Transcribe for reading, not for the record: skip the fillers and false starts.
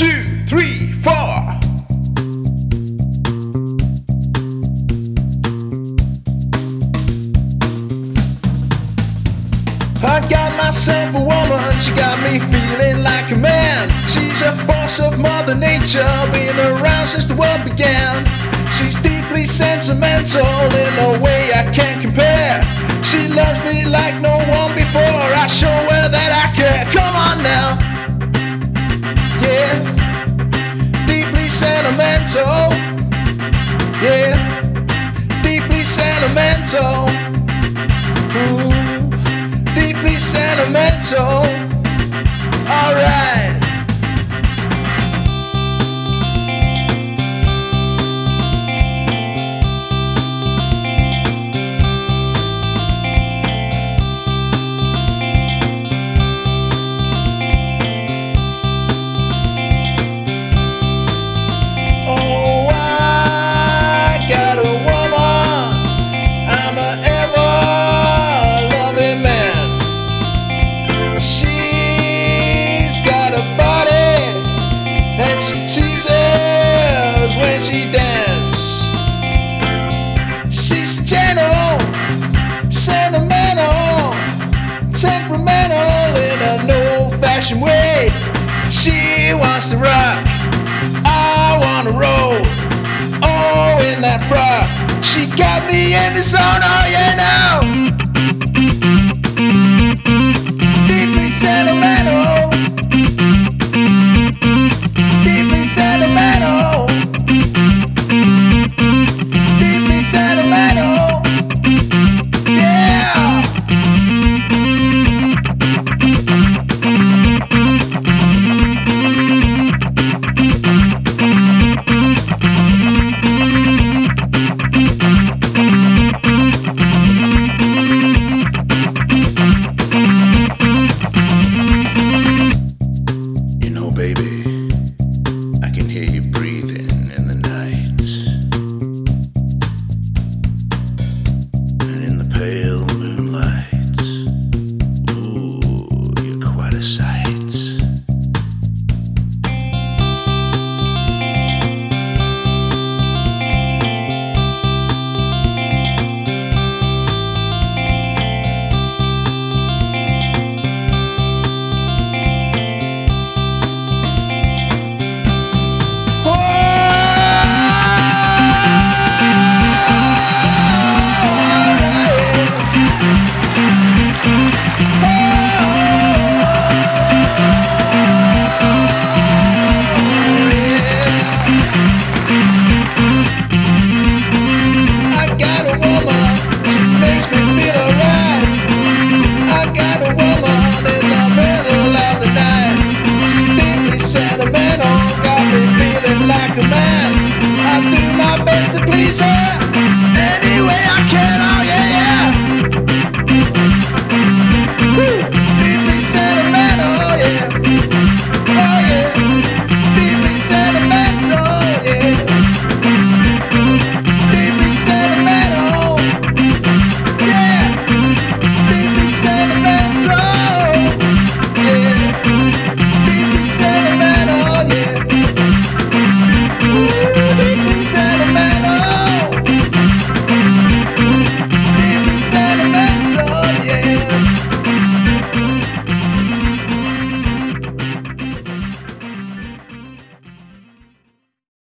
1, 2, 3, 4. I got myself a woman, she got me feeling like a man. She's a force of Mother Nature, been around since the world began. She's deeply sentimental in a way I can't compare. She loves me like no one before, I show her that I care. Come on now, yeah. Deeply sentimental, yeah. Deeply sentimental, ooh. Deeply sentimental, alright. Oh, I got a woman, I'm an ever-loving man. She teases when she dances. She's gentle, sentimental, temperamental in an old-fashioned way. She wants to rock, I wanna roll. Oh, in that frock, she got me in the zone, oh yeah now.